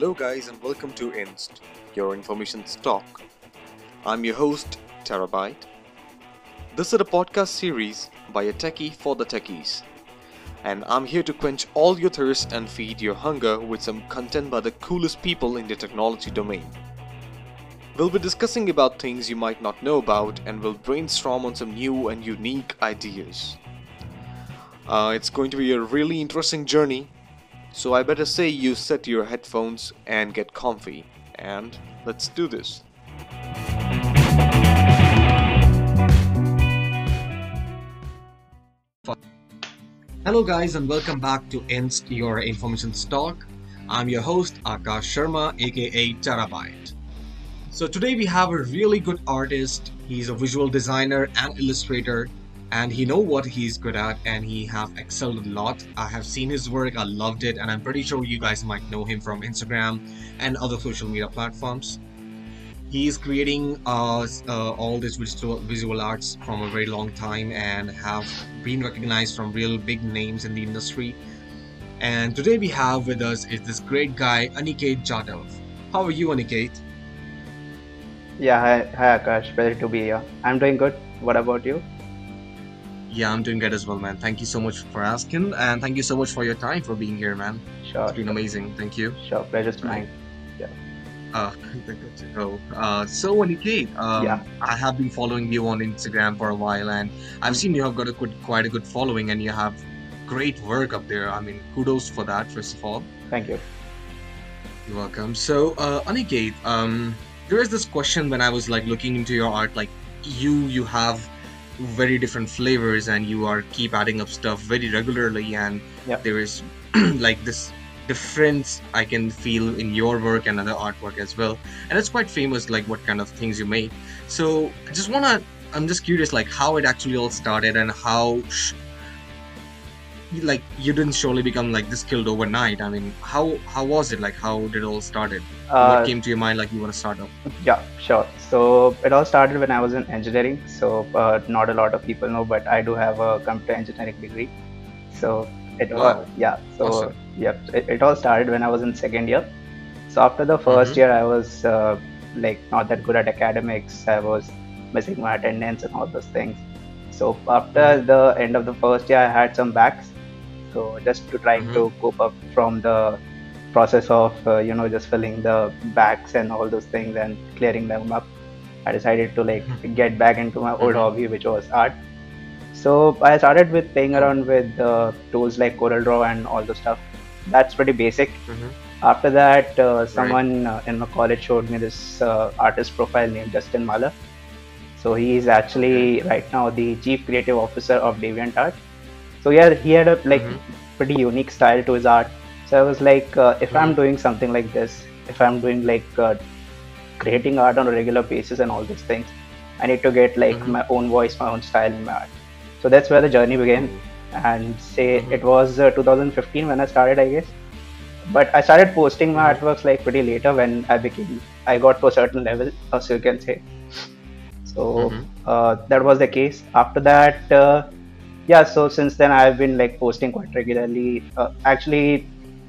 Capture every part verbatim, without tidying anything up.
Hello guys and welcome to I N S T, your information stock. I'm your host, Terabyte. This is a podcast series by a techie for the techies. And I'm here to quench all your thirst and feed your hunger with some content by the coolest people in the technology domain. We'll be discussing about things you might not know about and we'll brainstorm on some new and unique ideas. Uh, it's going to be a really interesting journey. So I better say you set your headphones and get comfy, and let's do this. Hello guys and welcome back to I N S T, your information stock. I'm your host Akash Sharma aka Terabyte. So today we have a really good artist. He's a visual designer and illustrator. And he know what he's good at and he have excelled a lot. I have seen his work, I loved it, and I'm pretty sure you guys might know him from Instagram and other social media platforms. He is creating uh, uh, all these visual, visual arts from a very long time and have been recognized from real big names in the industry. And today we have with us is this great guy Aniket Jatav. How are you, Aniket? Yeah, hi, hi Akash, pleasure to be here. I'm doing good. What about you? Yeah, I'm doing good as well, man. Thank you so much for asking, and thank you so much for your time for being here, man. Sure. It's been amazing. Thank you. Sure, pleasure's mine. Yeah. Uh, so, uh, so Aniket, um, yeah. I have been following you on Instagram for a while, and I've seen you have got a good, quite a good following, and you have great work up there. I mean, kudos for that, first of all. Thank you. You're welcome. So, uh, Aniket, um, there is this question when I was like looking into your art, like you, you have very different flavors and you are keep adding up stuff very regularly, and yep. There is like this difference I can feel in your work and other artwork as well, and it's quite famous like what kind of things you make. So I just wanna I'm just curious like how it actually all started and how sh- like you didn't surely become like this skilled overnight. I mean, how how was it, like how did it all started? Uh, what came to your mind, like you want to start up? Yeah, sure. So it all started when I was in engineering. So uh, not a lot of people know, but I do have a computer engineering degree. So it all wow. yeah. So awesome. yeah, it, it all started when I was in second year. So after the first mm-hmm. year, I was uh, like not that good at academics. I was missing my attendance and all those things. So after mm-hmm. the end of the first year, I had some backs. So just to trying mm-hmm. to cope up from the process of uh, you know just filling the backs and all those things and clearing them up, I decided to like get back into my old mm-hmm. hobby, which was art. So I started with playing around with uh, tools like CorelDRAW and all the stuff. That's pretty basic. Mm-hmm. After that, uh, someone right. uh, in my college showed me this uh, artist profile named Justin Maller. So he is actually right now the chief creative officer of DeviantArt. So yeah, he had a like mm-hmm. pretty unique style to his art. So I was like, uh, if mm-hmm. I'm doing something like this, if I'm doing like uh, creating art on a regular basis and all these things, I need to get like mm-hmm. my own voice, my own style in my art. So that's where the journey began. And say mm-hmm. it was uh, two thousand fifteen when I started, I guess. But I started posting my mm-hmm. artworks like pretty later when I became, I got to a certain level, as you can say. So mm-hmm. uh, that was the case. After that, uh, yeah, so since then I've been like posting quite regularly. Uh, actually,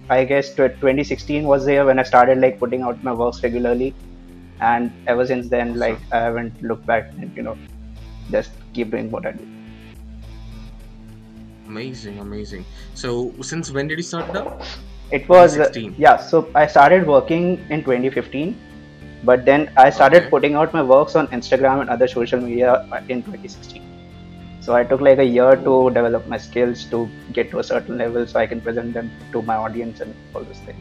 I guess twenty sixteen was the year when I started like putting out my works regularly. And ever since then, like I haven't looked back and, you know, just keep doing what I do. Amazing, amazing. So since when did you start that? It was, twenty sixteen. Uh, yeah, so I started working in twenty fifteen. But then I started okay. putting out my works on Instagram and other social media in twenty sixteen. So I took like a year to develop my skills to get to a certain level so I can present them to my audience and all those things.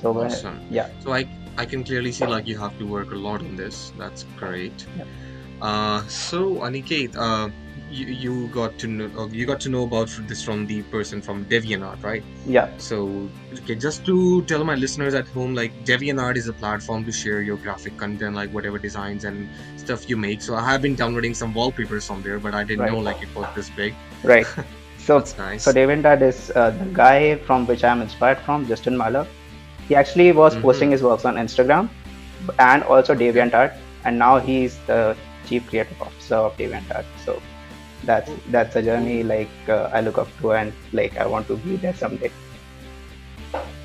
So awesome. I, yeah. So I I can clearly see like you have to work a lot on this. That's great. Yeah. Uh, so Aniket, uh, you, you got to know you got to know about this from the person from DeviantArt, right? Yeah. So okay, just to tell my listeners at home, like DeviantArt is a platform to share your graphic content, like whatever designs and stuff you make. So I have been downloading some wallpapers from there, but I didn't right. know like it was this big. Right. So that's nice. So DeviantArt is uh, the guy from which I'm inspired from, Justin Maller. He actually was mm-hmm. posting his works on Instagram and also DeviantArt, and now he's the chief creative officer of DeviantArt. So that's that's a journey like uh, I look up to and like I want to be there someday.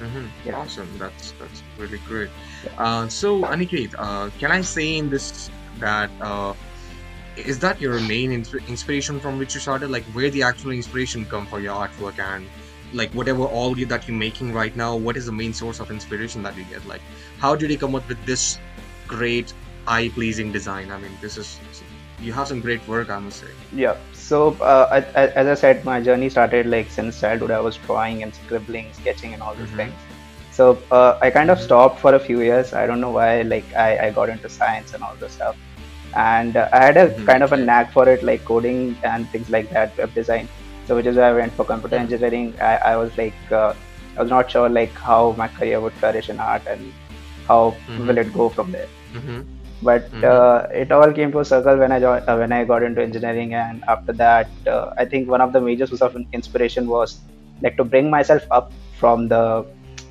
Mm-hmm. Yeah. Awesome. That's that's really great. Uh, so Aniket, uh, can I say in this that uh, is that your main insp- inspiration from which you started? Like, where the actual inspiration come for your artwork and like whatever all you, that you're making right now? What is the main source of inspiration that you get? Like, how did you come up with this great eye-pleasing design? I mean, this is you have some great work, I must say. Yeah. So uh, I, I, as I said, my journey started like since childhood. I was drawing and scribbling, sketching, and all these mm-hmm. things. So uh, I kind of stopped for a few years. I don't know why. Like I, I got into science and all this stuff, and uh, I had a mm-hmm. kind of a knack for it, like coding and things like that, web design. So which is why I went for computer yeah. engineering. I, I was like, uh, I was not sure like how my career would flourish in art and how mm-hmm. will it go from there. Mm-hmm. But mm-hmm. uh, it all came to a circle when I joined, uh, when I got into engineering, and after that, uh, I think one of the major sources of inspiration was like to bring myself up from the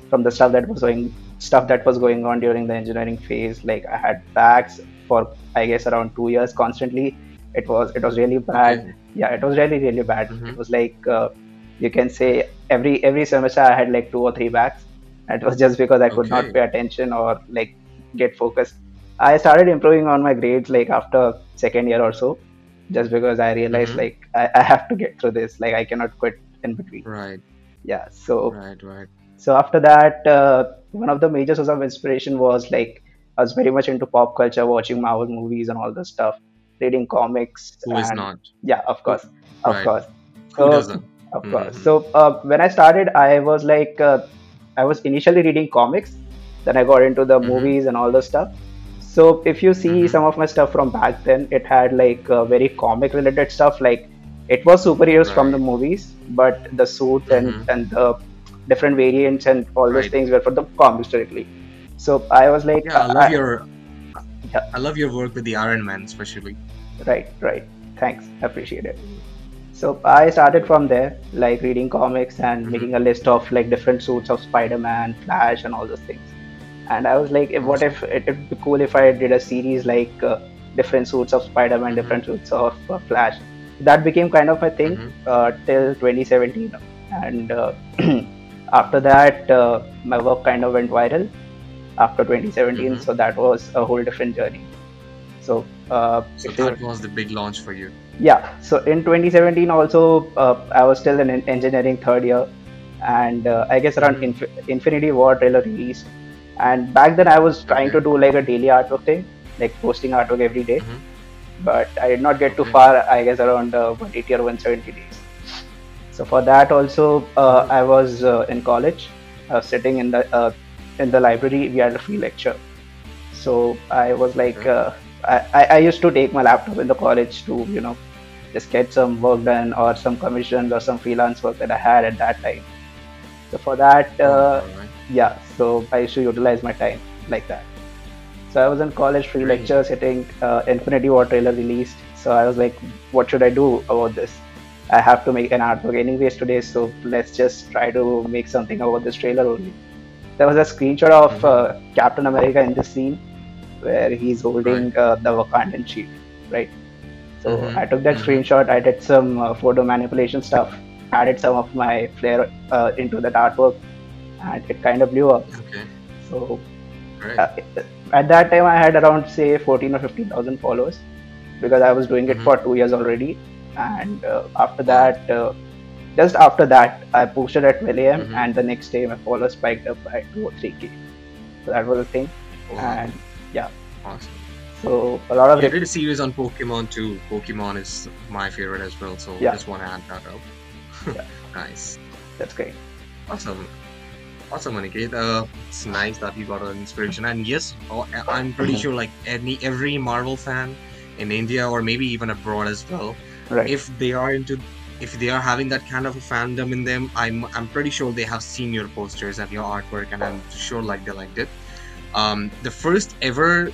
from the stuff that was going stuff that was going on during the engineering phase. Like I had bags for I guess around two years constantly. It was it was really bad. Okay. Yeah, it was really really bad. Mm-hmm. It was like uh, you can say every every semester I had like two or three bags. It was just because I okay. could not pay attention or like get focused. I started improving on my grades like after second year or so, just because I realized mm-hmm. like I, I have to get through this, like I cannot quit in between. Right. Yeah. So. Right. Right. So after that, uh, one of the major sources of inspiration was like I was very much into pop culture, watching Marvel movies and all this stuff, reading comics. Who and, is not? Yeah, of course, of right. course. So, who doesn't? Of mm-hmm. course. So uh, when I started, I was like, uh, I was initially reading comics, then I got into the mm-hmm. movies and all this stuff. So if you see mm-hmm. some of my stuff from back then, it had like uh, very comic related stuff. Like it was superheroes right. from the movies, but the suit and, mm-hmm. and the different variants and all right. those things were for the comics directly. So I was like, yeah, I love I, your, yeah. I love your work with the Iron Man especially. Right, right. Thanks, I appreciate it. So I started from there, like reading comics and mm-hmm. making a list of like different suits of Spider-Man, Flash, and all those things. And I was like, if, what if it would be cool if I did a series like uh, different suits of Spider-Man, mm-hmm. different suits of uh, Flash. That became kind of my thing mm-hmm. uh, till twenty seventeen. And uh, after that, uh, my work kind of went viral after twenty seventeen. Mm-hmm. So that was a whole different journey. So, uh, so that was the big launch for you. Yeah. So in twenty seventeen also, uh, I was still in engineering third year. And uh, I guess around mm-hmm. Inf- Infinity War trailer released. And back then I was trying okay. to do like a daily artwork thing, like posting artwork every day, mm-hmm. but I did not get too okay. far, I guess around uh, one hundred eighty or one hundred seventy days. So for that also, uh, I was uh, in college, uh, sitting in the uh, in the library, we had a free lecture. So I was like, okay. uh, I, I used to take my laptop in the college to, you know, just get some work done or some commissions or some freelance work that I had at that time. So for that, uh, oh, right. yeah, so I used to utilize my time like that. So I was in college, free really? lecture, sitting, uh, Infinity War trailer released. So I was like, what should I do about this? I have to make an artwork anyways today, so let's just try to make something about this trailer only. There was a screenshot of uh, Captain America in this scene where he's holding right. uh, the Wakandan shield, right? So mm-hmm. I took that mm-hmm. screenshot, I did some uh, photo manipulation stuff, added some of my flair uh, into that artwork, and it kind of blew up. Okay. So right. uh, at that time I had around say fourteen or fifteen thousand followers, because I was doing it mm-hmm. for two years already. And uh, after that, uh, just after that, I posted at twelve a.m. Mm-hmm. and the next day my followers spiked up by two or three k. So that was the thing. Oh, and yeah. Awesome. So a lot of yeah, I did a series on Pokemon too. Pokemon is my favorite as well. So yeah. I just want to add that up. Yeah. Nice. That's great. Awesome. Awesome, Aniket. Uh, it's nice that you got an inspiration. And yes, I'm pretty mm-hmm. sure like any every Marvel fan in India or maybe even abroad as well, right. if they are into, if they are having that kind of a fandom in them, I'm I'm pretty sure they have seen your posters and your artwork, and I'm sure like they liked it. Um, the first ever,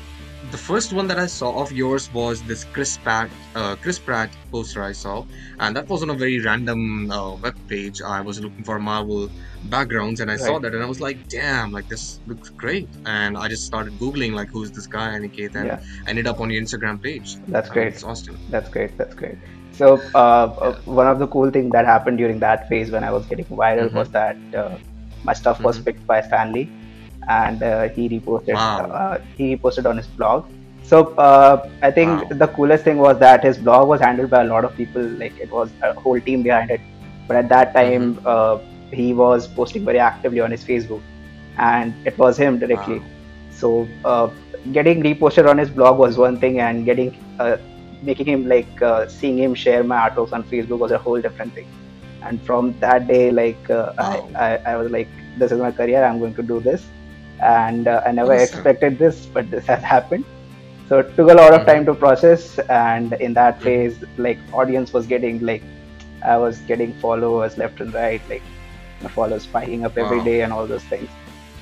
the first one that I saw of yours was this Chris Pratt, uh, Chris Pratt poster I saw, and that was on a very random uh, web page. I was looking for Marvel backgrounds and I right. saw that and I was like, damn, like this looks great, and I just started googling like who's this guy Aniket, and yeah. I ended up on your Instagram page. That's great. It's awesome. That's great. That's great. So uh, yeah. uh, one of the cool things that happened during that phase when I was getting viral mm-hmm. was that uh, My stuff mm-hmm. was picked by Stan Lee, and uh, he reposted. Wow. Uh, he reposted on his blog. So uh, I think wow. the coolest thing was that his blog was handled by a lot of people. Like, it was a whole team behind it. But at that time, mm-hmm. uh, he was posting very actively on his Facebook, and it was him directly. Wow. So uh, getting reposted on his blog was one thing, and getting uh, making him like uh, seeing him share my artworks on Facebook was a whole different thing. And from that day, like uh, wow. I, I, I was like, this is my career. I'm going to do this, and uh, I never awesome. expected this, but this has happened. So it took a lot of time to process, and in that phase, like, audience was getting, like, I was getting followers left and right, like, the followers spiking up every wow. day and all those things.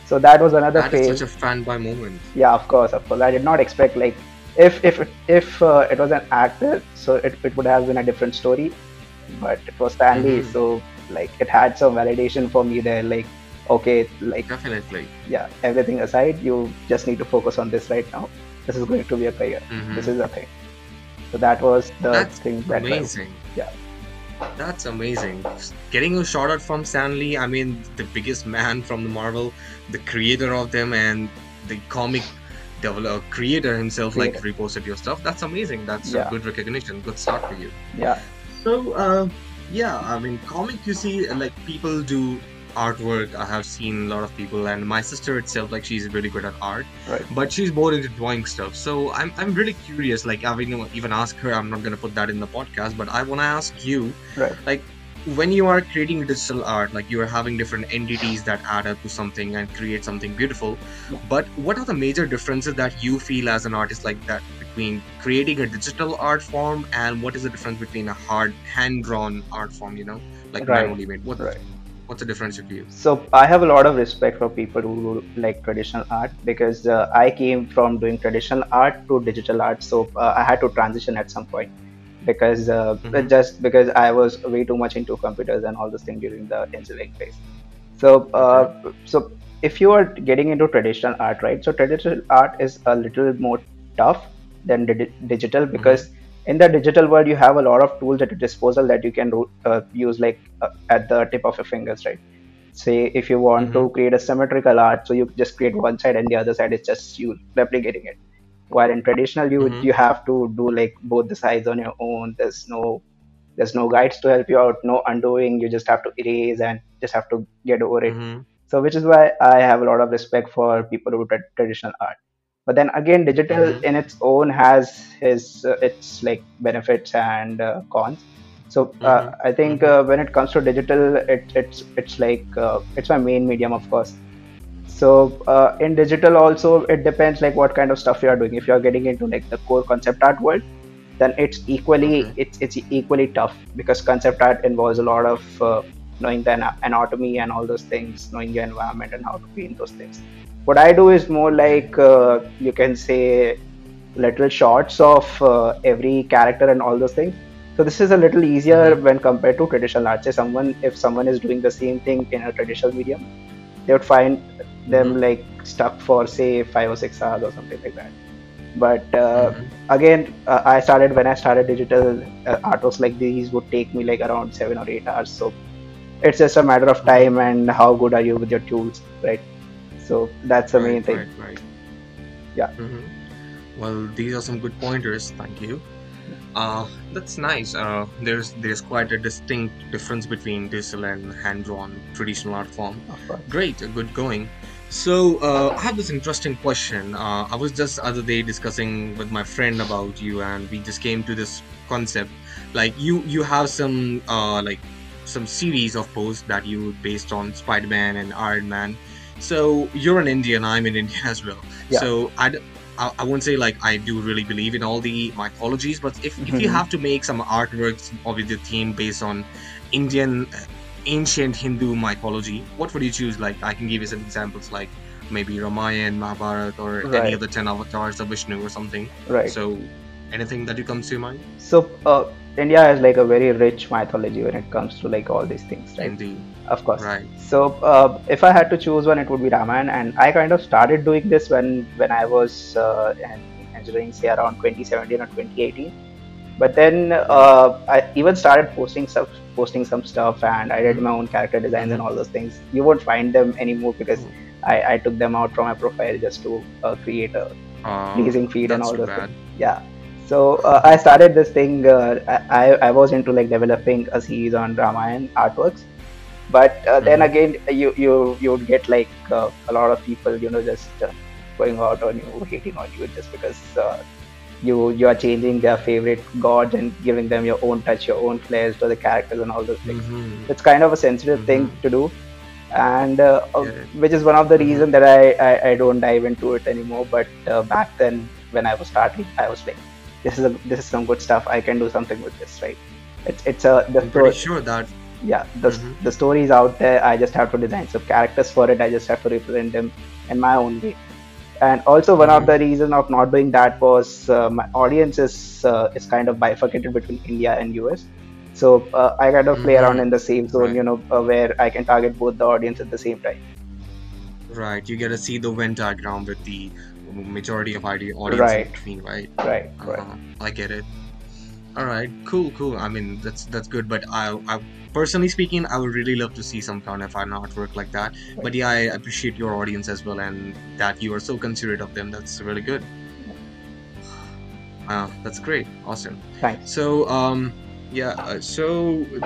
So that was another that phase. That is such a fanboy moment. Yeah, of course, of course. I did not expect, like, if if if uh, it was an actor, so it, it would have been a different story, but it was Stan Lee, mm-hmm. so, like, it had some validation for me there, like, okay, like, definitely. Yeah, everything aside, you just need to focus on this right now. This is going to be a career. Mm-hmm. This is a thing. So that was the That's thing. That's amazing. That yeah. That's amazing. Getting a shout out from Stan Lee, I mean, the biggest man from the Marvel, the creator of them, and the comic developer, creator himself, creator. like, reposted your stuff. That's amazing. That's yeah. a good recognition. Good start for you. Yeah. So, uh, yeah, I mean, comic, you see, like, people do artwork. I have seen a lot of people, and my sister itself, like, she's really good at art, right. but she's more into drawing stuff. So I'm, I'm really curious, like, I mean, even ask her, I'm not gonna put that in the podcast, but I wanna ask you, right. like, when you are creating digital art, like, you are having different entities that add up to something and create something beautiful, yeah. but what are the major differences that you feel as an artist, like, that between creating a digital art form, and what is the difference between a hard hand-drawn art form, you know, like right. manually made? What right. What's the difference with you? So I have a lot of respect for people who do, like, traditional art, because uh, I came from doing traditional art to digital art. So uh, I had to transition at some point, because uh, mm-hmm. just because I was way too much into computers and all this thing during the engineering phase. So, uh, so if you are getting into traditional art, right? So traditional art is a little more tough than di- digital because mm-hmm. in the digital world, you have a lot of tools at your disposal that you can uh, use, like uh, at the tip of your fingers, right? Say if you want mm-hmm. to create a symmetrical art, so you just create one side and the other side is just you replicating it. While in traditional, you mm-hmm. you have to do like both the sides on your own. There's no there's no guides to help you out, no undoing. You just have to erase and just have to get over it. Mm-hmm. So which is why I have a lot of respect for people who do tra- traditional art. But then again, digital mm-hmm. in its own has his uh, its like benefits and uh, cons. So mm-hmm. uh, I think mm-hmm. uh, when it comes to digital, it, it's it's like uh, it's my main medium, of course. So uh, in digital also, it depends like what kind of stuff you are doing. If you are getting into like the core concept art world, then it's equally mm-hmm. it's it's equally tough because concept art involves a lot of uh, knowing the anatomy and all those things, knowing your environment and how to paint those things. What I do is more like, uh, you can say, little shots of uh, every character and all those things. So this is a little easier mm-hmm. when compared to traditional art. Say someone, if someone is doing the same thing in a traditional medium, they would find mm-hmm. them like stuck for say five or six hours or something like that. But uh, mm-hmm. again, uh, I started, when I started digital, uh, artworks like these would take me like around seven or eight hours. So it's just a matter of time and how good are you with your tools, right? So that's the right, main thing. Right, right. Yeah. Mm-hmm. Well, these are some good pointers. Thank you. Uh, that's nice. Uh, there's there's quite a distinct difference between digital and hand-drawn traditional art form. Great, good going. So uh, I have this interesting question. Uh, I was just the other day discussing with my friend about you, and we just came to this concept. Like you, you have some uh, like some series of posts that you based on Spider-Man and Iron Man. So you're an Indian, I'm in India as well. Yeah. So I'd, I I won't say like I do really believe in all the mythologies, but if, mm-hmm. if you have to make some artworks with the theme based on Indian uh, ancient Hindu mythology, what would you choose? Like I can give you some examples like maybe Ramayana, Mahabharata or right. any other ten avatars of Vishnu or something. Right. So anything that you comes to your mind? So uh, India has like a very rich mythology when it comes to like all these things, right? Indeed. Of course. Right. So uh, if I had to choose one, it would be Ramayana, and I kind of started doing this when when I was uh, in engineering, say around twenty seventeen or twenty eighteen. But then uh, I even started posting stuff, posting some stuff, and I did my own character designs and all those things. You won't find them anymore because I, I took them out from my profile just to uh, create a oh, pleasing feed and all those bad. things. Yeah. So uh, I started this thing. Uh, I I was into like developing a series on Ramayana artworks, but uh, mm. then again you you you would get like uh, a lot of people, you know, just uh, going out on you, hating on you just because. Uh, You you are changing their favorite gods and giving them your own touch, your own flares to the characters and all those things. Mm-hmm. It's kind of a sensitive mm-hmm. thing to do, and uh, yeah. which is one of the mm-hmm. reasons that I, I, I don't dive into it anymore. But uh, back then, when I was starting, I was like, this is a, this is some good stuff. I can do something with this, right? It's it's a. The I'm pretty sure that. Yeah, the mm-hmm. the story is out there. I just have to design some characters for it. I just have to represent them in my own way. And also one mm-hmm. of the reasons of not doing that was uh, my audience is, uh, is kind of bifurcated between India and U S. So uh, I kind of play mm-hmm. around in the same zone, right. you know, uh, where I can target both the audience at the same time. Right. You get to see the Venn diagram with the majority of audience right. in between, right? Right. Uh-huh. Right. I get it. All right. Cool. Cool. I mean, that's that's good. But I, I personally speaking, I would really love to see some kind of an artwork like that. Right. But yeah, I appreciate your audience as well, and that you are so considerate of them. That's really good. Wow, that's great. Awesome. Thanks. So, um, yeah. Uh, so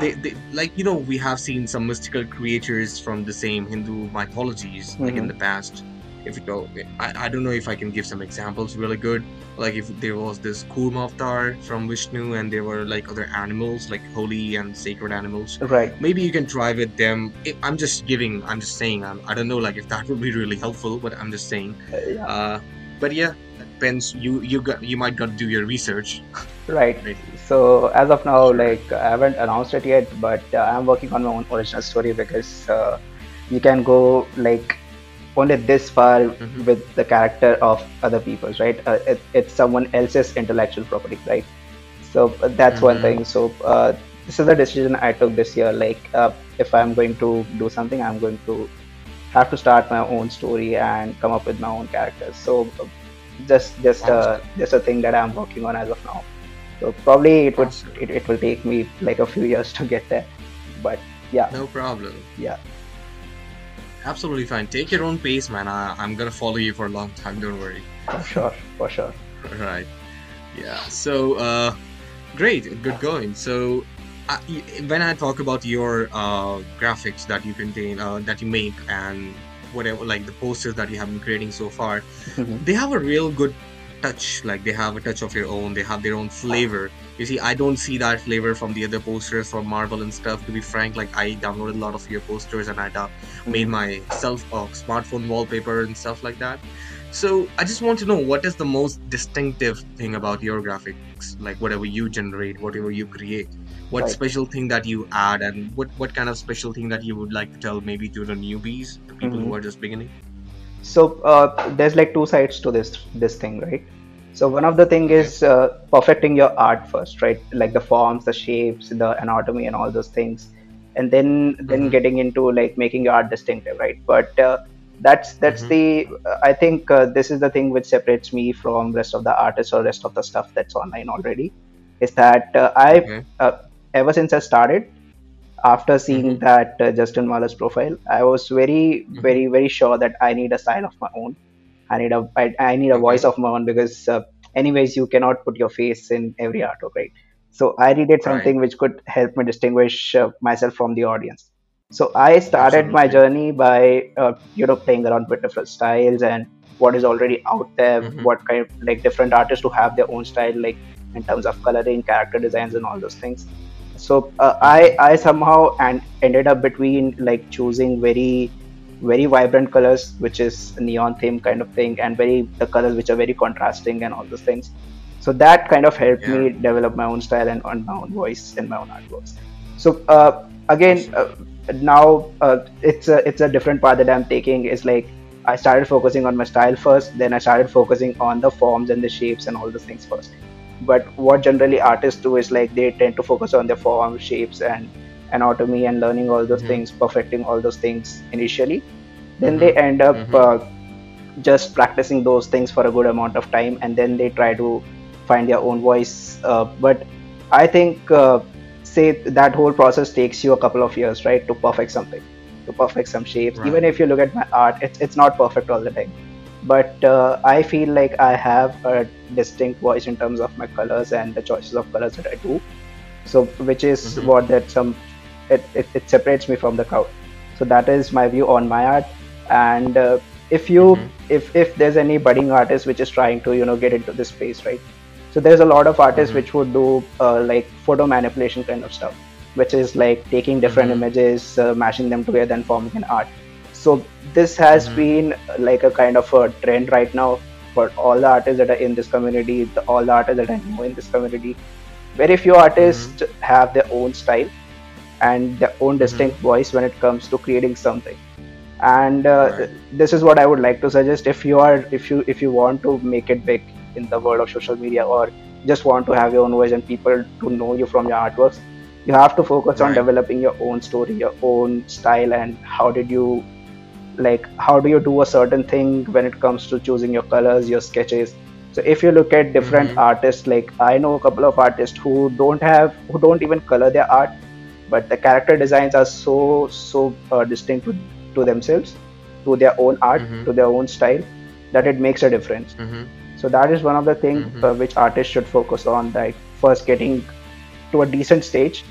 they, they like you know we have seen some mystical creatures from the same Hindu mythologies mm-hmm. like in the past. If you know, I, I don't know if I can give some examples really good. Like if there was this Kurma avatar from Vishnu, and there were like other animals, like holy and sacred animals. Right. Maybe you can try with them. I'm just giving. I'm just saying. I'm, I don't know. Like if that would be really helpful, but I'm just saying. Uh, yeah. Uh, but yeah, depends. You you got you might got to do your research. Right. Right. So as of now, like I haven't announced it yet, but uh, I'm working on my own original story because uh, you can go like. only this far mm-hmm. with the character of other people's, right? Uh, it, it's someone else's intellectual property, right? So uh, that's mm-hmm. one thing. So uh, this is the decision I took this year. Like uh, if I'm going to do something, I'm going to have to start my own story and come up with my own characters. So uh, just just uh, just a thing that I'm working on as of now. So probably it would it, it will take me like a few years to get there, but yeah. No problem. Yeah. Absolutely fine. Take your own pace, man. I, I'm gonna follow you for a long time. Don't worry. For sure. For sure. Right. Yeah. So, uh, great. Good going. So, I, when I talk about your uh, graphics that you contain, uh, that you make, and whatever, like the posters that you have been creating so far, mm-hmm. they have a real good touch. Like they have a touch of your own. They have their own flavor. You see, I don't see that flavor from the other posters from Marvel and stuff. To be frank, like I downloaded a lot of your posters and I da- made myself a smartphone wallpaper and stuff like that. So I just want to know, what is the most distinctive thing about your graphics? Like whatever you generate, whatever you create, what right. special thing that you add, and what, what kind of special thing that you would like to tell maybe to the newbies, the people mm-hmm. who are just beginning? So uh, there's like two sides to this this thing, right? So one of the thing is uh, perfecting your art first, right? Like the forms, the shapes, the anatomy, and all those things, and then then mm-hmm. getting into like making your art distinctive, right? But uh, that's that's mm-hmm. the uh, I think uh, this is the thing which separates me from rest of the artists or rest of the stuff that's online already, is that uh, I okay. uh, ever since I started, after seeing mm-hmm. that uh, Justin Maller's profile, I was very mm-hmm. very very sure that I need a style of my own. I need a I, I need a okay. voice of my own, because uh, anyways you cannot put your face in every artwork, right? So I needed something right. which could help me distinguish uh, myself from the audience. So I started Absolutely. my journey by uh, you know playing around with different styles and what is already out there, mm-hmm. what kind of like different artists who have their own style, like in terms of coloring, character designs, and all those things. So uh, I I somehow and ended up between like choosing very very vibrant colors, which is neon theme kind of thing, and very the colors which are very contrasting and all those things. So that kind of helped yeah. me develop my own style and on my own voice in my own artworks. So uh, again, uh, now uh, it's a it's a different path that I'm taking. Is like I started focusing on my style first, then I started focusing on the forms and the shapes and all those things first. But what generally artists do is like they tend to focus on their form, shapes, and anatomy, and learning all those mm-hmm. things, perfecting all those things initially, then mm-hmm. they end up mm-hmm. uh, just practicing those things for a good amount of time, and then they try to find their own voice. Uh, but I think uh, say that whole process takes you a couple of years, right, to perfect something, to perfect some shapes. Right. Even if you look at my art, it's it's not perfect all the time, but uh, I feel like I have a distinct voice in terms of my colors and the choices of colors that I do. So, which is mm-hmm. what that some it, it it separates me from the crowd. So that is my view on my art. And uh, if you mm-hmm. if if there's any budding artist which is trying to you know get into this space, right? So there's a lot of artists mm-hmm. which would do uh, like photo manipulation kind of stuff, which is like taking different mm-hmm. images, uh, mashing them together and forming an art. So this has mm-hmm. been like a kind of a trend right now for all the artists that are in this community, the, all the artists that I know in this community. Very few artists mm-hmm. have their own style and their own distinct mm-hmm. voice when it comes to creating something. And uh, right. this is what I would like to suggest if you are if you if you want to make it big in the world of social media, or just want to have your own voice and people to know you from your artworks, you have to focus right. on developing your own story, your own style, and how did you like how do you do a certain thing when it comes to choosing your colors, your sketches. So if you look at different mm-hmm. artists, like I know a couple of artists who don't have who don't even color their art, but the character designs are so so uh, distinct to, to themselves, to their own art, mm-hmm. to their own style, that it makes a difference. Mm-hmm. So that is one of the things mm-hmm. uh, which artists should focus on, like first getting to a decent stage,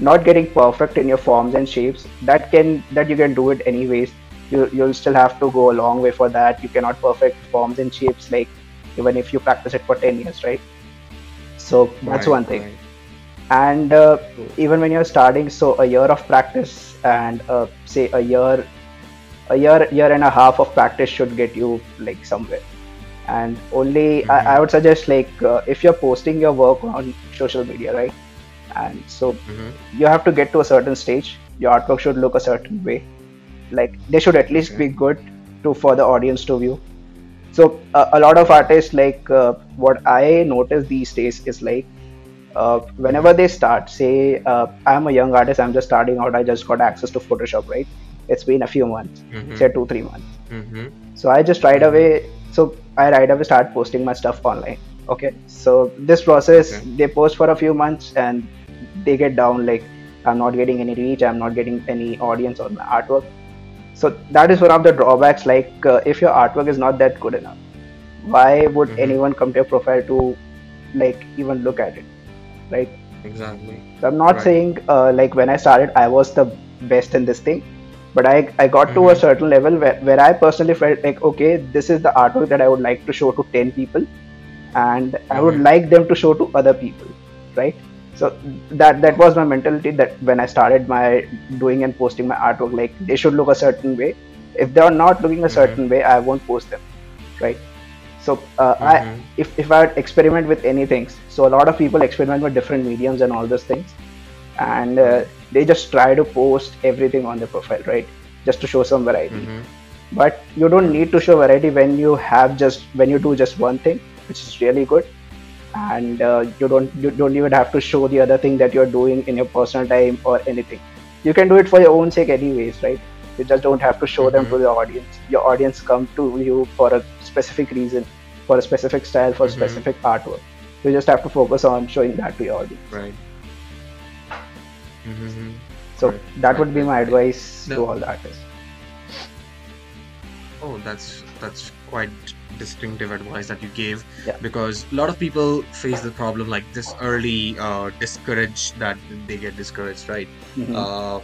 not getting perfect in your forms and shapes. That can that you can do it anyways. You you'll still have to go a long way for that. You cannot perfect forms and shapes like even if you practice it for ten years, right? So that's right, one thing. Right. And uh, even when you're starting, so a year of practice and uh, say a year, a year, year and a half of practice should get you like somewhere. And only mm-hmm. I, I would suggest like uh, if you're posting your work on social media, right? And so mm-hmm. you have to get to a certain stage. Your artwork should look a certain way. Like they should at least okay. be good to for the audience to view. So uh, a lot of artists, like uh, what I notice these days is like uh, whenever they start, say uh, I'm a young artist, I'm just starting out, I just got access to Photoshop, right? It's been a few months, mm-hmm. say two, three months. Mm-hmm. So I just right away, so I right away start posting my stuff online. Okay, so this process, okay. they post for a few months and they get down like, I'm not getting any reach, I'm not getting any audience on my artwork. So that is one of the drawbacks, like uh, if your artwork is not that good enough, why would mm-hmm. anyone come to your profile to like even look at it, right? Exactly. So I'm not right. saying uh, like when I started, I was the best in this thing, but I, I got mm-hmm. to a certain level where, where I personally felt like, okay, this is the artwork that I would like to show to ten people and mm-hmm. I would like them to show to other people, right? So that that was my mentality, that when I started my doing and posting my artwork, like they should look a certain way. If they are not looking a certain mm-hmm. way, I won't post them, right? So uh, mm-hmm. I if, if I experiment with any things, so a lot of people experiment with different mediums and all those things, and uh, they just try to post everything on their profile, right? Just to show some variety. Mm-hmm. But you don't need to show variety when you have just when you do just one thing, which is really good. And uh, you don't you don't even have to show the other thing that you're doing in your personal time or anything. You can do it for your own sake anyways, right? You just don't have to show mm-hmm. them to the audience. Your audience come to you for a specific reason, for a specific style, for mm-hmm. specific artwork. You just have to focus on showing that to your audience. Right. Mm-hmm. So right. that right. would be my advice no. to all the artists. Oh, that's that's quite distinctive advice that you gave, yeah. because a lot of people face the problem like this early uh, discouraged that they get discouraged, right? Mm-hmm. uh,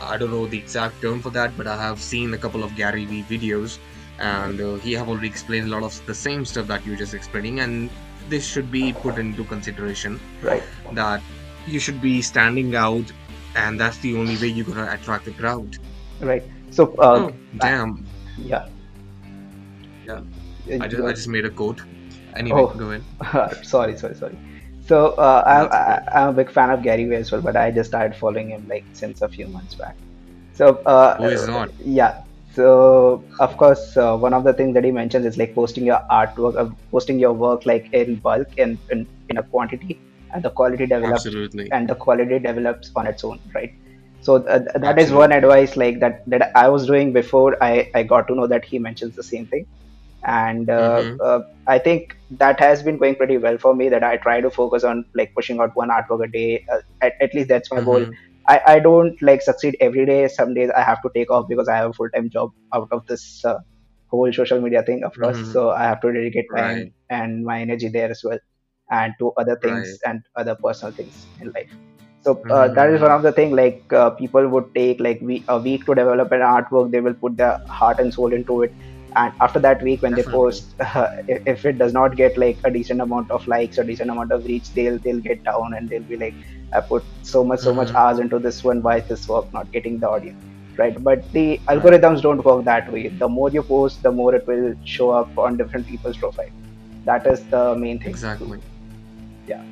I don't know the exact term for that, but I have seen a couple of Gary Vee videos and uh, he have already explained a lot of the same stuff that you're just explaining, and this should be put into consideration, right? That you should be standing out and that's the only way you're gonna attract the crowd, right? So uh, oh, damn I, yeah yeah I just, I just made a quote. Anyway, oh. go ahead. sorry, sorry, sorry. So uh, I'm I, I'm a big fan of Gary Vee as well, but I just started following him like since a few months back. So uh, who is not? Yeah. So of course, uh, one of the things that he mentions is like posting your artwork, uh, posting your work like in bulk and in, in, in a quantity, and the quality develops. Absolutely. And the quality develops on its own, right? So uh, that Absolutely. Is one advice like that that I was doing before I I got to know that he mentions the same thing. And uh, mm-hmm. uh, I think that has been going pretty well for me, that I try to focus on like pushing out one artwork a day. Uh, at, at least that's my mm-hmm. goal. I, I don't like succeed every day. Some days I have to take off because I have a full-time job out of this uh, whole social media thing, of course. Mm-hmm. So I have to dedicate right. time and my energy there as well, and to other things right. and other personal things in life. So uh, mm-hmm. that is one of the things, like uh, people would take like we, a week to develop an artwork. They will put their heart and soul into it. And after that week, when Definitely. they post, uh, if, if it does not get like a decent amount of likes or decent amount of reach, they'll they'll get down and they'll be like, I put so much so mm-hmm. much hours into this one. Why is this work not getting the audience, right? But the algorithms don't work that way. The more you post, the more it will show up on different people's profile. That is the main thing. Exactly. Yeah.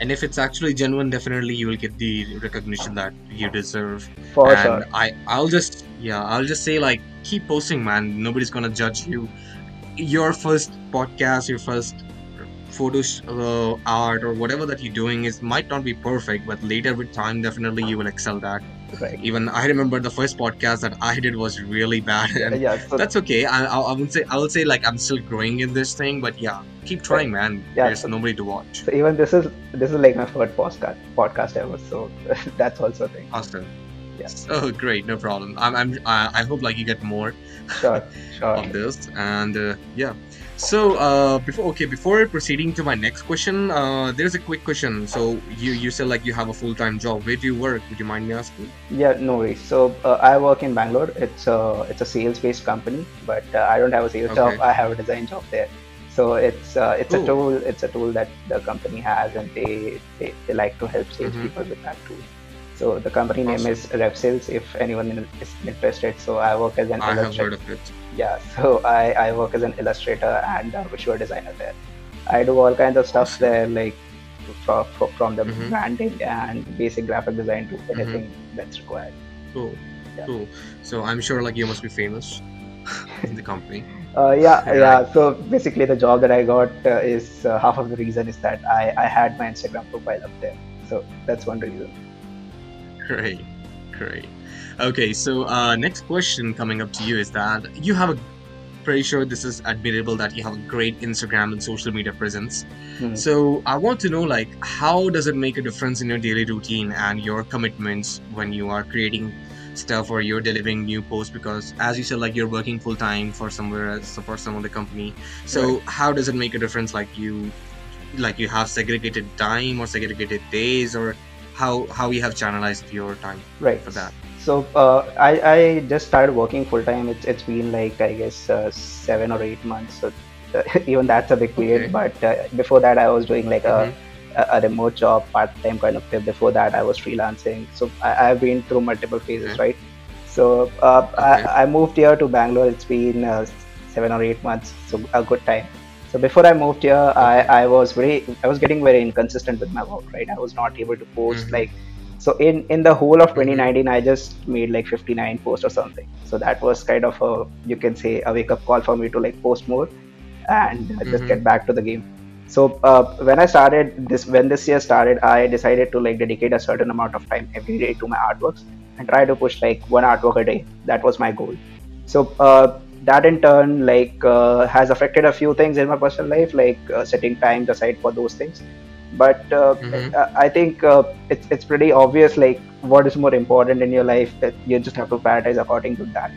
And if it's actually genuine, definitely you will get the recognition that you deserve. For and sure. I, I'll just, yeah, I'll just say like, keep posting, man. Nobody's gonna judge you. Your first podcast, your first photo uh, art or whatever that you're doing is might not be perfect, but later with time, definitely you will excel that. Right. Even I remember the first podcast that I did was really bad, and yeah, yeah, so that's okay. I, I, I would say I would say like I'm still growing in this thing, but yeah, keep trying, man. Yeah, there's so, nobody to watch. So even this is this is like my third podcast podcast ever, so that's also a thing. Awesome. Yes. Yeah. Oh, great, no problem. I'm I'm I hope like you get more sure, sure. of this, and uh, yeah. So uh, before okay before proceeding to my next question, uh, there's a quick question. So you you said like you have a full-time job. Where do you work? Would you mind me asking? Yeah, no worries. So uh, I work in Bangalore. It's a it's a sales-based company, but uh, I don't have a sales okay. job. I have a design job there. So it's uh, it's Ooh. a tool. It's a tool that the company has, and they they, they like to help sales mm-hmm. people with that tool. So the company awesome. name is RevSales, if anyone is interested. So I work as an I illustrator. I have heard of it. Yeah, so I, I work as an illustrator and a visual designer there. I do all kinds of stuff awesome. there, like from, from the mm-hmm. branding and basic graphic design to anything mm-hmm. that's required. Cool, yeah. cool. So I'm sure like you must be famous in the company. Uh, yeah, yeah, yeah. So basically the job that I got uh, is uh, half of the reason is that I, I had my Instagram profile up there. So that's one reason. Great, great. Okay, so uh, next question coming up to you is that you have a, pretty sure this is admirable that you have a great Instagram and social media presence. Mm-hmm. So I want to know like, how does it make a difference in your daily routine and your commitments when you are creating stuff or you're delivering new posts? Because as you said, like you're working full time for somewhere else, for some other company. So right. how does it make a difference? Like you, like you have segregated time or segregated days, or how how you have channelized your time right. for that? So uh, I, I just started working full-time. It's, it's been like, I guess, uh, seven or eight months. So uh, even that's a big period. Okay. But uh, before that, I was doing like a, mm-hmm. a, a remote job, part-time kind of thing. Before that, I was freelancing. So I, I've been through multiple phases, okay. right? So uh, okay. I, I moved here to Bangalore. It's been uh, seven or eight months, so a good time. So before I moved here, I, I was very, I was getting very inconsistent with my work, right? I was not able to post mm-hmm. like, so in, in the whole of twenty nineteen, I just made like fifty-nine posts or something. So that was kind of a, you can say a wake up call for me to like post more and mm-hmm. just get back to the game. So uh, when I started this, when this year started, I decided to like dedicate a certain amount of time every day to my artworks and try to push like one artwork a day. That was my goal. So, uh, that in turn like uh, has affected a few things in my personal life, like uh, setting time aside for those things. But uh, mm-hmm. I think uh, it's, it's pretty obvious like what is more important in your life, that you just have to prioritize according to that.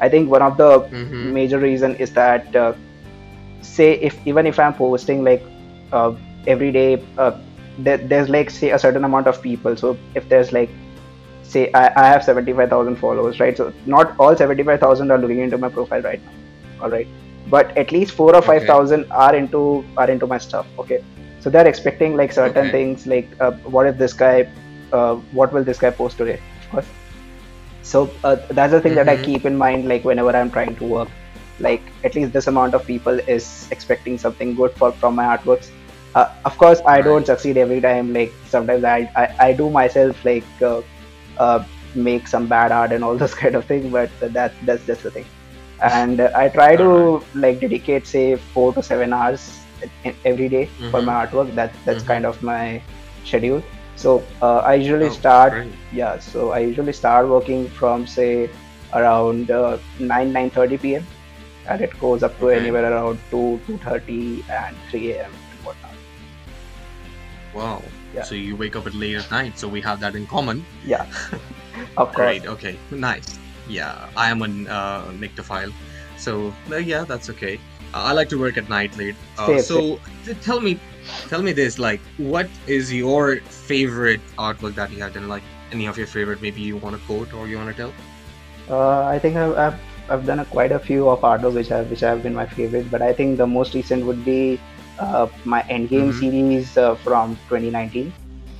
I think one of the mm-hmm. major reason is that uh, say if even if I'm posting like uh, every day, uh, there, there's like say a certain amount of people. So if there's like say I, I have seventy-five thousand followers, right? So not all seventy-five thousand are looking into my profile right now, all right? But at least four or okay. five thousand are into are into my stuff, okay? So they're expecting like certain okay. things like uh, what if this guy, uh, what will this guy post today? So uh, that's the thing mm-hmm. that I keep in mind like whenever I'm trying to work, like at least this amount of people is expecting something good for from my artworks. Uh, of course, I right. don't succeed every time. Like sometimes I, I, I do myself like, uh, Uh, make some bad art and all those kind of thing, but that that's just the thing. And uh, I try to like dedicate say four to seven hours every day mm-hmm. for my artwork. That that's mm-hmm. kind of my schedule. So uh, I usually oh, start great. yeah. So I usually start working from say around uh, nine nine thirty p m and it goes up to okay. anywhere around two, two thirty and three a m and whatnot. Wow. Yeah. So you wake up at late at night, so we have that in common. Yeah, of course. Right, okay, nice. Yeah, I am an uh, nictophile, so uh, yeah, that's okay. Uh, I like to work at night late. Uh, safe, so safe. tell me, tell me this, like, what is your favorite artwork that you have done? Like, any of your favorite, maybe you want to quote or you want to tell? Uh, I think I've, I've I've done a, quite a few of artworks which have which have been my favorite, but I think the most recent would be uh, my Endgame mm-hmm. series uh, from twenty nineteen.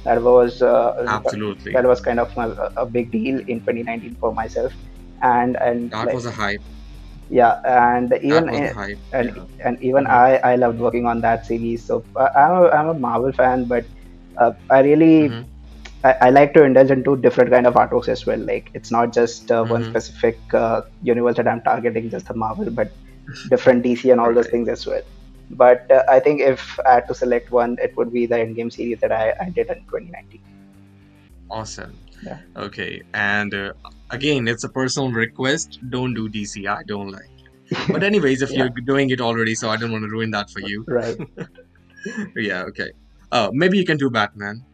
That was uh, absolutely that was kind of a, a big deal in twenty nineteen for myself, and and that like, was a hype. Yeah, and even and, and, yeah. and even I I loved working on that series. So uh, I'm a, I'm a Marvel fan, but uh, I really. Mm-hmm. I, I like to indulge into different kind of artworks as well. Like, it's not just uh, mm-hmm. one specific uh, universe that I'm targeting, just the Marvel, but different D C and all okay. those things as well. But uh, I think if I had to select one, it would be the Endgame series that I, I did in twenty nineteen. Awesome. Yeah. Okay. And uh, again, it's a personal request. Don't do D C. I don't like it. But anyways, if yeah. you're doing it already, so I don't want to ruin that for you. Right. yeah. Okay. Uh, maybe you can do Batman.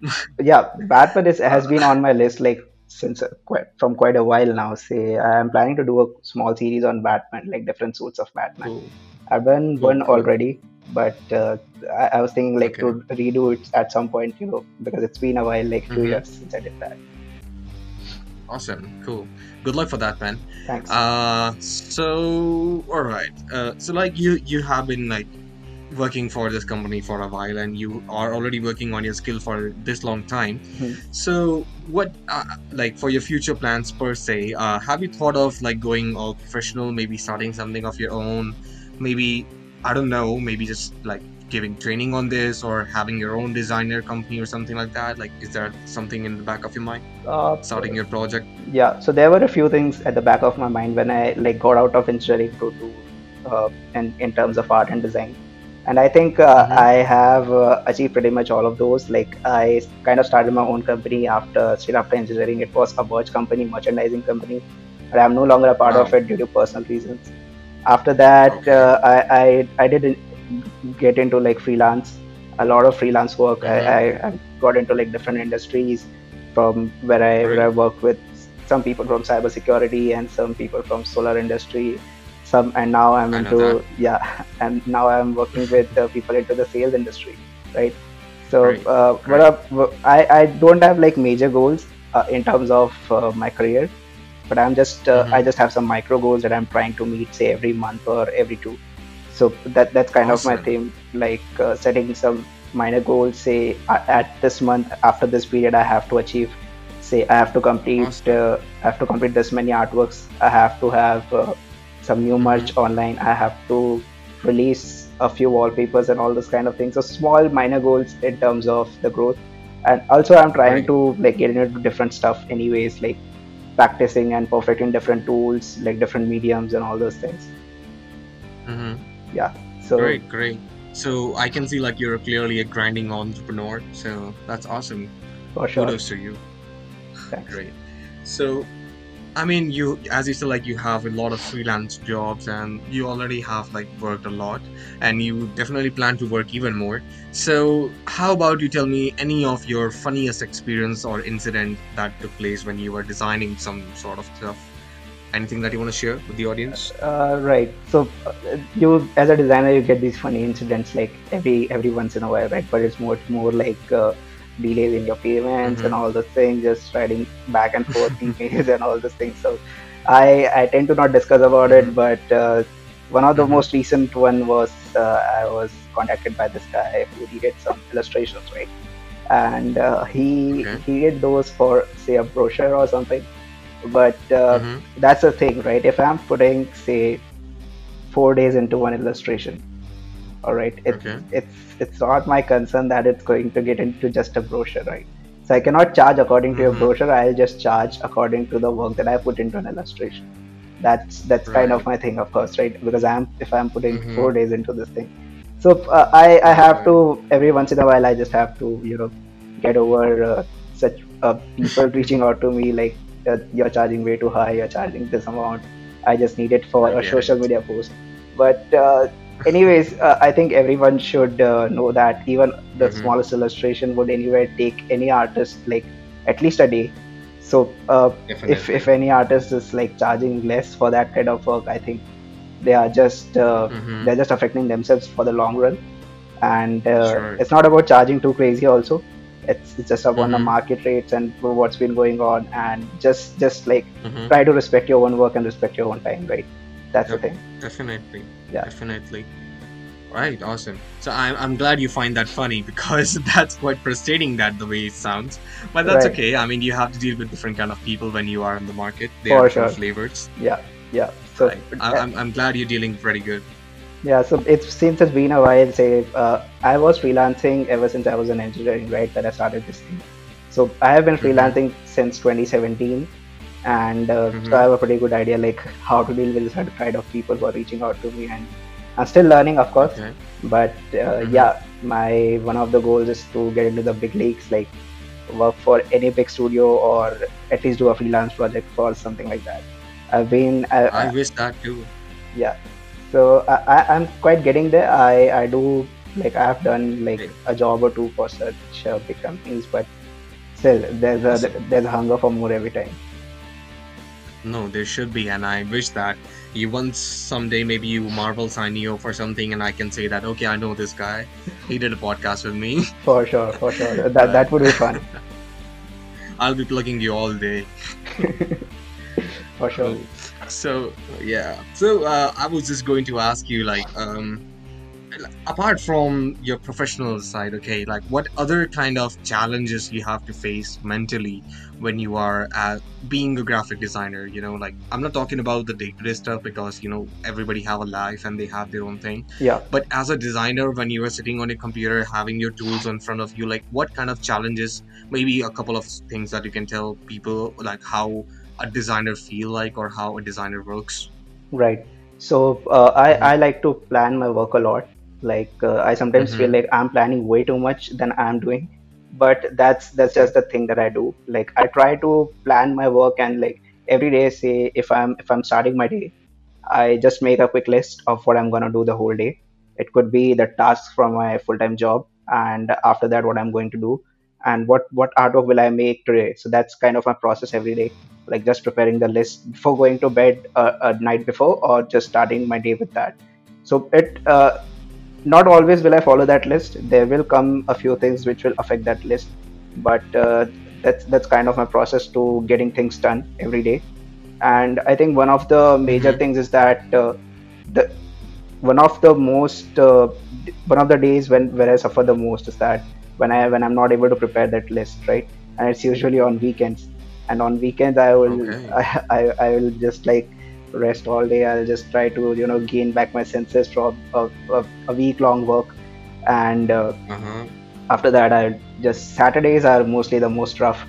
yeah, Batman is, has been on my list like since uh, quite, from quite a while now. Say, I am planning to do a small series on Batman, like different suits of Batman. Cool. I've done cool, one cool. already, but uh, I, I was thinking like okay. to redo it at some point, you know, because it's been a while, like two mm-hmm. years since I did that. Awesome, cool. Good luck for that, man. Thanks. Uh, so, all right. Uh, so, like, you, you have been like. working for this company for a while, and you are already working on your skill for this long time. Mm-hmm. So what uh, like for your future plans per se, uh, have you thought of like going all professional, maybe starting something of your own, maybe I don't know, maybe just like giving training on this or having your own designer company or something like that? Like, is there something in the back of your mind uh, starting your project? Yeah, so there were a few things at the back of my mind when I like got out of engineering to do uh, in, in terms of art and design. And I think uh, mm-hmm. I have uh, achieved pretty much all of those. Like, I kind of started my own company after straight after engineering. It was a merch company, merchandising company, but I'm no longer a part wow. of it due to personal reasons. After that, okay. uh, I, I I didn't get into like freelance, a lot of freelance work. Mm-hmm. I, I, I got into like different industries from where I, right. where I worked with some people from cybersecurity and some people from solar industry. Some, and now I'm into yeah and now I'm working with uh, people into the sales industry, right? So right. Uh, what right. I, I don't have like major goals uh, in terms of uh, my career, but I'm just uh, mm-hmm. I just have some micro goals that I'm trying to meet, say every month or every two. So that that's kind awesome. of my theme, like uh, setting some minor goals, say at this month, after this period I have to achieve, say I have to complete awesome. uh, I have to complete this many artworks, I have to have uh, some new merch online, I have to release a few wallpapers and all this kind of things. So small minor goals in terms of the growth. And also I'm trying right. to like get into different stuff anyways, like practicing and perfecting different tools, like different mediums and all those things. Mm-hmm. Yeah. So great, great. So I can see like you're clearly a grinding entrepreneur. So that's awesome. For sure. Kudos to you. Thanks. Great. So I mean, you, as you said, like you have a lot of freelance jobs and you already have like worked a lot and you definitely plan to work even more. So how about you tell me any of your funniest experience or incident that took place when you were designing some sort of stuff? Anything that you want to share with the audience? Uh, right. So you, as a designer, you get these funny incidents like every every once in a while, right? But it's more, more like... Uh, delays in your payments mm-hmm. and all those things, just writing back and forth emails and all those things. So I, I tend to not discuss about it, but uh, one of the mm-hmm. most recent one was uh, I was contacted by this guy who needed some illustrations, right? And uh, he okay. he did those for say a brochure or something, but uh, mm-hmm. that's the thing, right? If I'm putting say four days into one illustration, all right, it, okay. it's it's not my concern that it's going to get into just a brochure, right? So I cannot charge according to mm-hmm. your brochure. I'll just charge according to the work that I put into an illustration. That's that's right. kind of my thing, of course, right? Because I'm if I'm putting mm-hmm. four days into this thing, so uh, I I have to every once in a while I just have to you know get over uh, such uh, people reaching out to me like uh, you're charging way too high, you're charging this amount. I just need it for a social media post. But uh, anyways, uh, I think everyone should uh, know that even the mm-hmm. smallest illustration would anywhere take any artist like at least a day. So uh, if, if any artist is like charging less for that kind of work, I think they are just uh, mm-hmm. they're just affecting themselves for the long run. And uh, sure. it's not about charging too crazy also. It's, it's just about mm-hmm. the market rates and what's been going on, and just just like mm-hmm. try to respect your own work and respect your own time, right? That's yep. the thing. Definitely. Yeah. Definitely. Right. Awesome. So I'm I'm glad you find that funny, because that's quite frustrating that the way it sounds. But that's right. okay. I mean, you have to deal with different kind of people when you are in the market. They For are sure. flavors. Yeah. Yeah. So right. I, I'm I'm glad you're dealing pretty good. Yeah, so it's since it's been a while. Say, uh, I was freelancing ever since I was in engineering, right? That I started this thing. So I have been freelancing mm-hmm. since twenty seventeen, and uh, mm-hmm. so I have a pretty good idea like how to deal with this kind of people who are reaching out to me, and I'm still learning, of course. Okay. But uh, mm-hmm. yeah, my one of the goals is to get into the big leagues, like work for any big studio or at least do a freelance project for something like that. I've been. I, I, I wish that too. Yeah. So I, I, I'm quite getting there. I, I do like I have done like a job or two for such uh, big companies, but still there's a there's a hunger for more every time. No, there should be, and I wish that you once someday maybe you Marvel sign you up for something, and I can say that okay, I know this guy. He did a podcast with me. For sure, for sure. That that would be fun. I'll be plugging you all day. For sure. So, So yeah, so uh, I was just going to ask you, like, um, apart from your professional side, okay, like what other kind of challenges you have to face mentally when you are uh, being a graphic designer, you know, like I'm not talking about the day-to-day stuff because, you know, everybody have a life and they have their own thing. Yeah. But as a designer, when you are sitting on a computer, having your tools in front of you, like what kind of challenges, maybe a couple of things that you can tell people, like how a designer feel like or how a designer works? Right. So uh, I, I like to plan my work a lot. Like uh, I sometimes mm-hmm. feel like I'm planning way too much than I'm doing, but that's that's just the thing that I do. Like I try to plan my work, and like every day, say if I'm if I'm starting my day, I just make a quick list of what I'm gonna do the whole day. It could be the tasks from my full-time job, and after that what I'm going to do, and what what artwork will I make today. So that's kind of my process every day, like just preparing the list before going to bed uh, a night before, or just starting my day with that. So it uh, not always will I follow that list. There will come a few things which will affect that list, but uh, that's that's kind of my process to getting things done every day. And I think one of the major things is that uh, the one of the most uh, one of the days when where I suffer the most is that when I when I'm not able to prepare that list, right? And it's usually on weekends. And on weekends, I will okay. I, I I will just like rest all day. I'll just try to you know gain back my senses from a, a, a week long work. And uh, uh-huh. after that, I just Saturdays are mostly the most rough.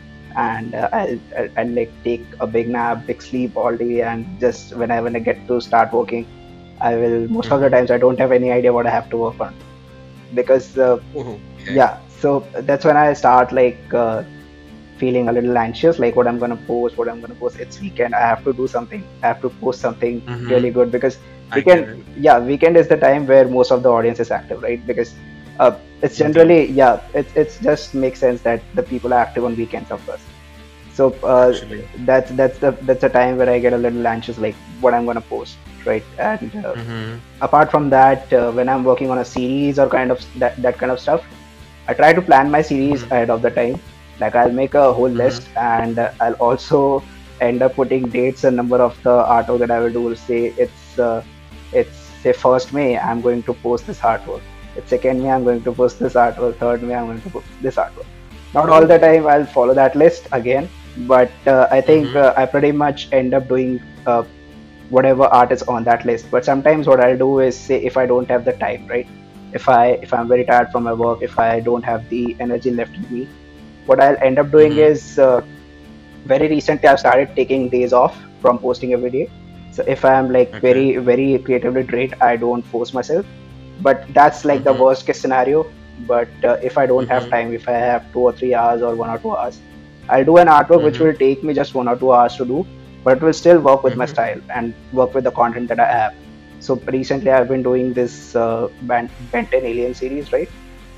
And uh, I'll, I'll, I'll like take a big nap, big sleep all day. And just when I when I get to start working, I will most mm-hmm. of the times I don't have any idea what I have to work on, because uh, okay. yeah. So that's when I start like. Uh, feeling a little anxious, like what I'm going to post, what I'm going to post, it's weekend, I have to do something, I have to post something mm-hmm. really good, because weekend, yeah, weekend is the time where most of the audience is active, right? Because uh, it's generally, yeah, it, it's just makes sense that the people are active on weekends, of course. So uh, that's that's the that's the time where I get a little anxious, like what I'm going to post, right? And uh, mm-hmm. apart from that, uh, when I'm working on a series or kind of that, that kind of stuff, I try to plan my series mm-hmm. ahead of the time. Like I'll make a whole list mm-hmm. and uh, I'll also end up putting dates and number of the artwork that I will do. Say it's uh, it's say first May I'm going to post this artwork. It's second May I'm going to post this artwork. Third May I'm going to post this artwork. Not all the time I'll follow that list again, but uh, I think mm-hmm. uh, I pretty much end up doing uh, whatever art is on that list. But sometimes what I'll do is say if I don't have the time, right? If I if I'm very tired from my work, if I don't have the energy left in me. What I'll end up doing mm-hmm. is uh, very recently I've started taking days off from posting every day. So if I'm like okay. very, very creatively drained, I don't force myself. But that's like mm-hmm. the worst case scenario. But uh, if I don't mm-hmm. have time, if I have two or three hours or one or two hours, I'll do an artwork mm-hmm. which will take me just one or two hours to do, but it will still work with mm-hmm. my style and work with the content that I have. So recently I've been doing this uh, Ben ten Alien series, right?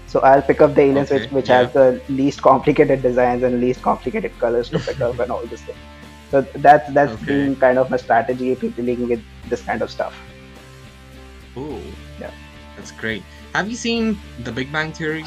So I'll pick up the aliens okay, which, which yeah. has the least complicated designs and least complicated colors to pick up and all this thing. So that's, that's okay. been kind of my strategy for dealing with this kind of stuff. Ooh, yeah, that's great. Have you seen The Big Bang Theory,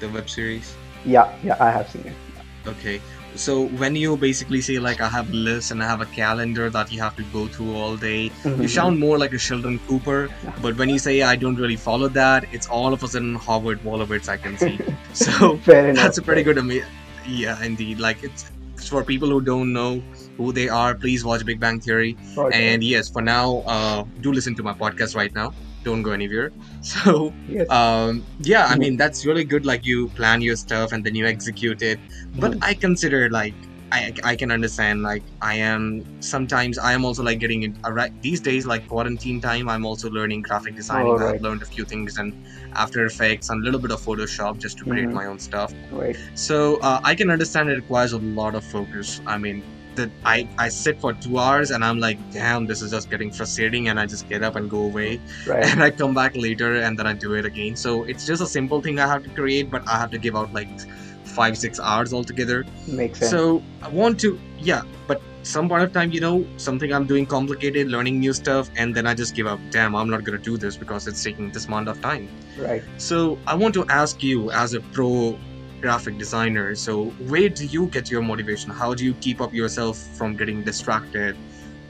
the web series? Yeah, yeah, I have seen it. Yeah. Okay. So when you basically say like, I have lists and I have a calendar that you have to go through all day, mm-hmm. you sound more like a Sheldon Cooper, but when you say I don't really follow that, it's all of a sudden Howard Wolowitz I can see. So Fair enough. That's a pretty good, ama- yeah, indeed. Like it's, it's for people who don't know who they are, please watch Big Bang Theory. Okay. And yes, for now, uh, do listen to my podcast right now. Don't go anywhere. So yes. um, yeah, I mean, that's really good. Like you plan your stuff and then you execute it. But mm-hmm. I consider like, I, I can understand like I am sometimes I am also like getting in right, these days, like quarantine time, I'm also learning graphic designing. Oh, right. I've learned a few things and After Effects and a little bit of Photoshop just to create mm-hmm. my own stuff. Right. So uh, I can understand it requires a lot of focus. I mean, that I, I sit for two hours and I'm like, damn, this is just getting frustrating, and I just get up and go away. Right. And I come back later and then I do it again. So it's just a simple thing I have to create, but I have to give out like five, six hours altogether. Makes sense. So I want to, yeah, but some part of time, you know, something I'm doing complicated, learning new stuff, and then I just give up. Damn, I'm not going to do this because it's taking this amount of time. Right. So I want to ask you as a pro graphic designer, so where do you get your motivation? How do you keep up yourself from getting distracted?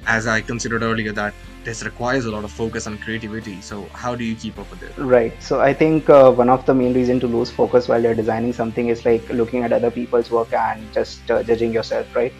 As I considered earlier, that this requires a lot of focus and creativity, so how do you keep up with it? Right. So I think uh, one of the main reason to lose focus while you're designing something is like looking at other people's work and just uh, judging yourself, right?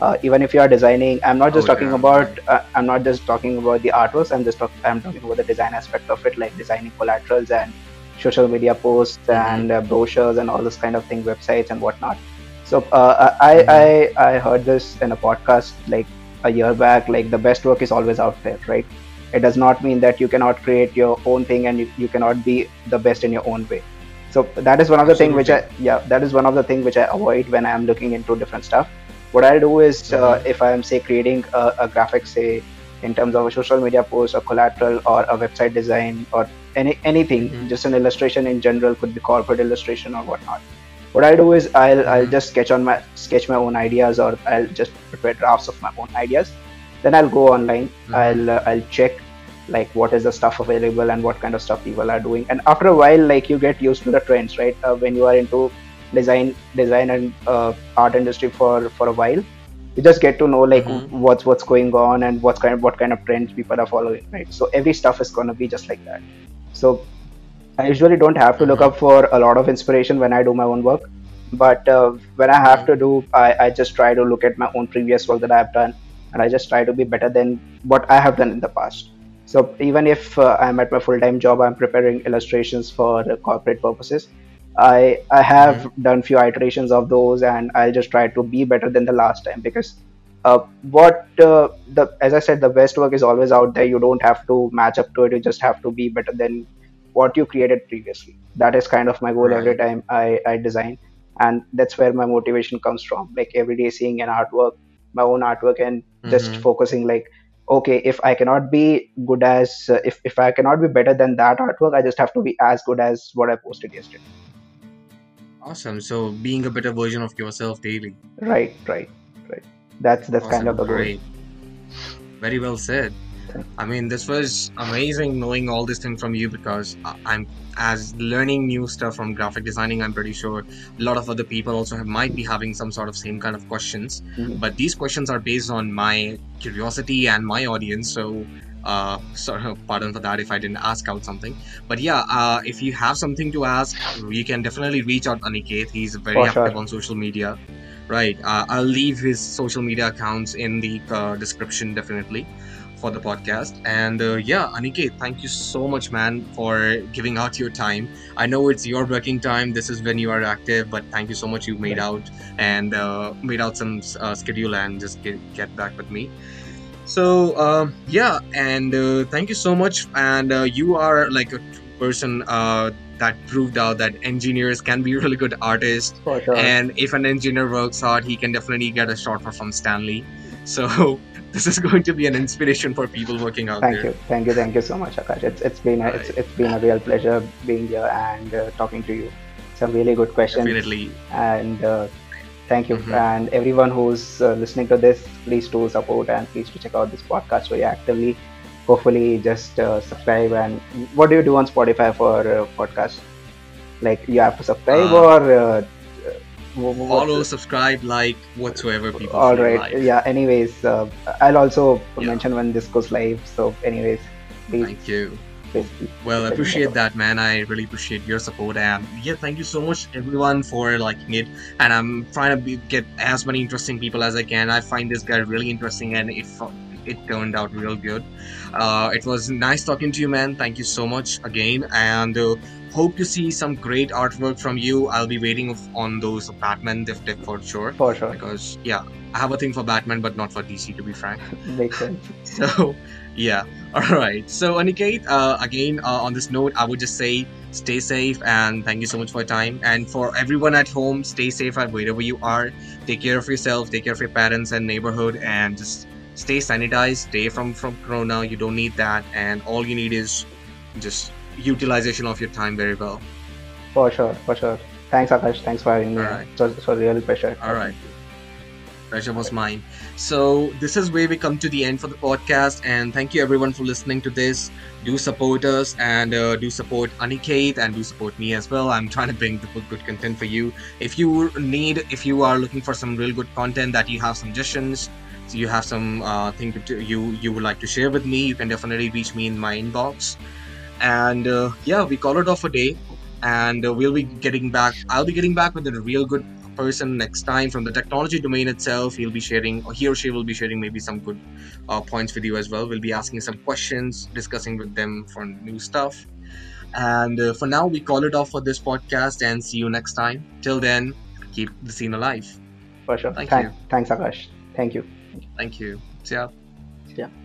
Uh, even if you are designing, I'm not just oh, talking yeah. about uh, I'm not just talking about the artworks, I'm just talk- I'm talking about the design aspect of it, like designing collaterals and social media posts mm-hmm. and uh, brochures and all this kind of thing, websites and whatnot. So uh, I, mm-hmm. I I heard this in a podcast like a year back, like the best work is always out there, right? It does not mean that you cannot create your own thing and you, you cannot be the best in your own way. So that is one of the things which I, yeah, that is one of the things which I avoid when I am looking into different stuff. What I'll do is mm-hmm. uh, if I am say creating a, a graphic, say in terms of a social media post, a collateral or a website design or any anything, mm-hmm. just an illustration in general, could be corporate illustration or whatnot. What I do is I'll mm-hmm. I'll just sketch on my sketch my own ideas, or I'll just prepare drafts of my own ideas. Then I'll go online. Mm-hmm. I'll uh, I'll check like what is the stuff available and what kind of stuff people are doing. And after a while, like you get used to the trends, right? Uh, when you are into design design and uh, art industry for for a while, you just get to know like mm-hmm. what's what's going on and what's kind of, what kind of trends people are following, right? So every stuff is gonna be just like that. So I usually don't have to look up for a lot of inspiration when I do my own work, but uh, when I have to do, I, I just try to look at my own previous work that I have done, and I just try to be better than what I have done in the past. So even if uh, I'm at my full-time job, I'm preparing illustrations for uh, corporate purposes. I I have mm-hmm. done few iterations of those, and I'll just try to be better than the last time, because uh, what uh, the as I said, the best work is always out there. You don't have to match up to it. You just have to be better than what you created previously. That is kind of my goal right. every time I, I design, and that's where my motivation comes from. Like every day, seeing an artwork, my own artwork, and mm-hmm. just focusing like, okay, if I cannot be good as uh, if if I cannot be better than that artwork, I just have to be as good as what I posted yesterday. Awesome. So being a better version of yourself daily. Right, right, right. That's that's awesome. Kind of the goal. Great. Very well said. I mean, this was amazing knowing all this thing from you, because I'm as learning new stuff from graphic designing. I'm pretty sure a lot of other people also have, might be having some sort of same kind of questions, mm-hmm. but these questions are based on my curiosity and my audience. So Uh, sorry, pardon for that if I didn't ask out something. But yeah, uh, if you have something to ask, you can definitely reach out Aniket. He's very for active sure. on social media. Right. Uh, I'll leave his social media accounts in the uh, description definitely for the podcast. And uh, yeah, Aniket, thank you so much, man, for giving out your time. I know it's your working time. This is when you are active, but thank you so much. You made yeah. out and uh, made out some uh, schedule and just get, get back with me. So uh, yeah, and uh, thank you so much. And uh, you are like a person uh, that proved out that engineers can be really good artists. For sure. And if an engineer works hard, he can definitely get a shot from Stan Lee. So this is going to be an inspiration for people working out thank there. Thank you, thank you, thank you so much, Akash. It's it's been a, right. it's, it's been a real pleasure being here and uh, talking to you. Some really good questions. Definitely. And uh, thank you, mm-hmm. and everyone who's uh, listening to this, please do support and please do check out this podcast very actively. Hopefully, just uh, subscribe. And what do you do on Spotify for uh, podcasts? Like, you have to subscribe uh, or uh, follow, subscribe, like, whatsoever people. All right. Like. Yeah. Anyways, uh, I'll also yeah. mention when this goes live. So, anyways, please. Thank you. Please, please, well, I appreciate that, man. I really appreciate your support, and yeah, thank you so much, everyone, for liking it. And I'm trying to be, get as many interesting people as I can. I find this guy really interesting, and it. It turned out real good. Uh, it was nice talking to you, man. Thank you so much again, and uh, hope to see some great artwork from you. I'll be waiting on those Batman diff tech for sure. For sure. Because yeah, I have a thing for Batman, but not for D C, to be frank. Makes sense. So yeah, all right. So Aniket, uh, again uh, on this note, I would just say stay safe, and thank you so much for your time. And for everyone at home, stay safe at wherever you are. Take care of yourself. Take care of your parents and neighborhood, and just. Stay sanitized, stay from, from Corona, you don't need that, and all you need is just utilization of your time very well. For sure, for sure. Thanks, Akash, thanks for having me. All right. It was, it was really pleasure. All right. Pleasure was mine. So this is where we come to the end for the podcast, and thank you everyone for listening to this. Do support us, and uh, do support Aniket, and do support me as well. I'm trying to bring the good content for you. If you need, if you are looking for some real good content that you have suggestions, so you have some uh, thing to, you you would like to share with me, you can definitely reach me in my inbox. And uh, yeah, we call it off a day, and uh, we'll be getting back. I'll be getting back with a real good person next time from the technology domain itself. He'll be sharing, or he or she will be sharing maybe some good uh, points with you as well. We'll be asking some questions, discussing with them for new stuff. And uh, for now, we call it off for this podcast, and see you next time. Till then, keep the scene alive. For sure. Thank Thank, you. Thanks, Akash. Thank you. Thank you. See ya. See ya.